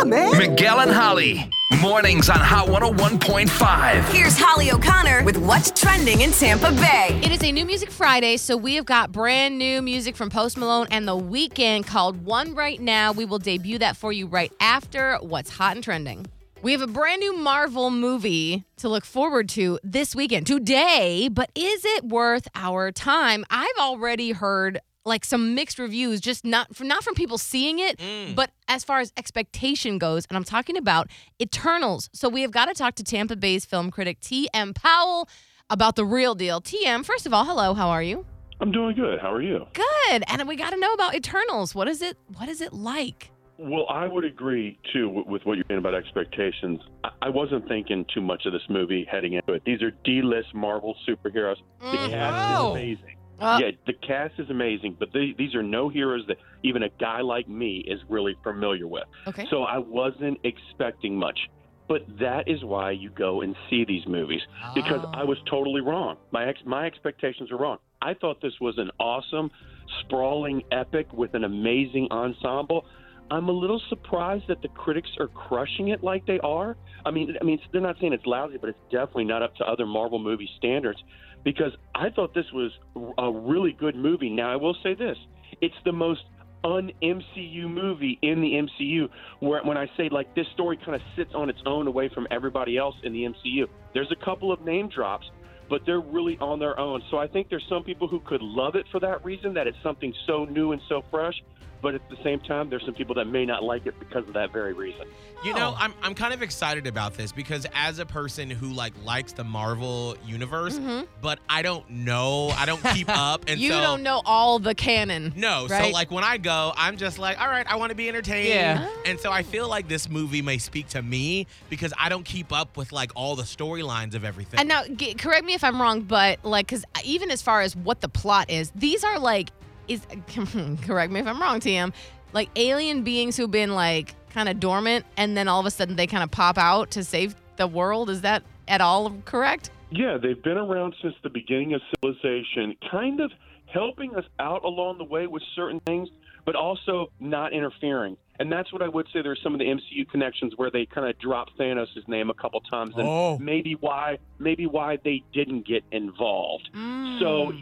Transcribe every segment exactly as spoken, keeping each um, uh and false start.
on, man. Miguel and Holly, mornings on Hot one oh one point five. Here's Holly O'Connor with What's Trending in Tampa Bay. It is a New Music Friday, so we have got brand new music from Post Malone and The Weeknd called One Right Now. We will debut that for you right after What's Hot and Trending. We have a brand new Marvel movie to look forward to this weekend, today, but is it worth our time? I've already heard like some mixed reviews, just not from, not from people seeing it, mm. but as far as expectation goes, and I'm talking about Eternals. So we have got to talk to Tampa Bay's film critic T M Powell about the real deal. T M, first of all, hello, how are you? I'm doing good. How are you? Good. And we got to know about Eternals. What is it? What is it like? Well, I would agree, too, with what you're saying about expectations. I wasn't thinking too much of this movie heading into it. These are D-list Marvel superheroes. The mm-hmm. cast is amazing. Uh, yeah, the cast is amazing, but they, these are no heroes that even a guy like me is really familiar with. Okay. So I wasn't expecting much. But that is why you go and see these movies, because oh. I was totally wrong. My ex- my expectations were wrong. I thought this was an awesome, sprawling epic with an amazing ensemble. I'm a little surprised that the critics are crushing it like they are. I mean, I mean, they're not saying it's lousy, but it's definitely not up to other Marvel movie standards, because I thought this was a really good movie. Now, I will say this. It's the most un-M C U movie in the M C U, where when I say, like, this story kind of sits on its own away from everybody else in the M C U. There's a couple of name drops, but they're really on their own. So I think there's some people who could love it for that reason, that it's something so new and so fresh. But at the same time, there's some people that may not like it because of that very reason. You know, I'm I'm kind of excited about this, because as a person who like likes the Marvel universe, mm-hmm. but I don't know, I don't keep up, and you so, don't know all the canon. No, right? So like when I go, I'm just like, all right, I want to be entertained. Yeah. And so I feel like this movie may speak to me because I don't keep up with like all the storylines of everything. And now, g- correct me if I'm wrong, but like, because even as far as what the plot is, these are like. Is correct me if I'm wrong, T M, like alien beings who've been like kind of dormant, and then all of a sudden they kind of pop out to save the world. Is that at all correct? Yeah, they've been around since the beginning of civilization, kind of helping us out along the way with certain things, but also not interfering. And that's what I would say. There's some of the M C U connections where they kind of drop Thanos' name a couple times, and oh. maybe why maybe why they didn't get involved. Mm. So.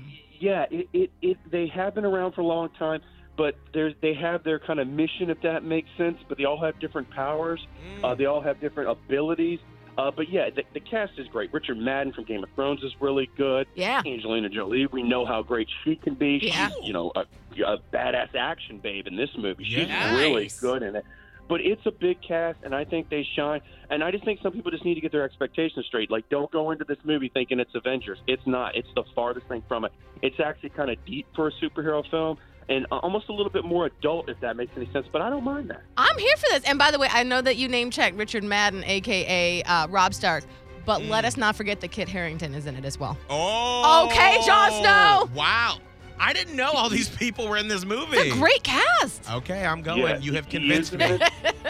Yeah, it, it, it they have been around for a long time, but they have their kind of mission, if that makes sense, but they all have different powers. Mm. Uh, they all have different abilities. Uh, but, yeah, the, the cast is great. Richard Madden from Game of Thrones is really good. Yeah. Angelina Jolie, we know how great she can be. Yeah. She's, you know, a, a badass action babe in this movie. She's nice. Really good in it. But it's a big cast, and I think they shine. And I just think some people just need to get their expectations straight. Like, don't go into this movie thinking it's Avengers. It's not. It's the farthest thing from it. It's actually kind of deep for a superhero film, and almost a little bit more adult, if that makes any sense. But I don't mind that. I'm here for this. And by the way, I know that you name-checked Richard Madden, a k a. Uh, Rob Stark. But mm. let us not forget that Kit Harington is in it as well. Oh. Okay, Jon Snow. Wow. I didn't know all these people were in this movie. It's a great cast. Okay, I'm going. Yeah, you have convinced me.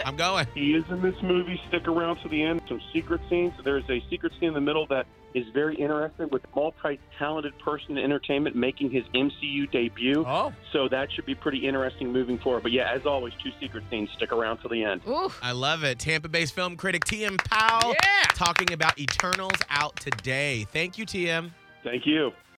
I'm going. He is in this movie. Stick around to the end. Some secret scenes. There's a secret scene in the middle that is very interesting with a multi-talented person in entertainment making his M C U debut. Oh. So that should be pretty interesting moving forward. But, yeah, as always, two secret scenes. Stick around to the end. Ooh. I love it. Tampa-based film critic T M Powell yeah. talking about Eternals out today. Thank you, T M. Thank you.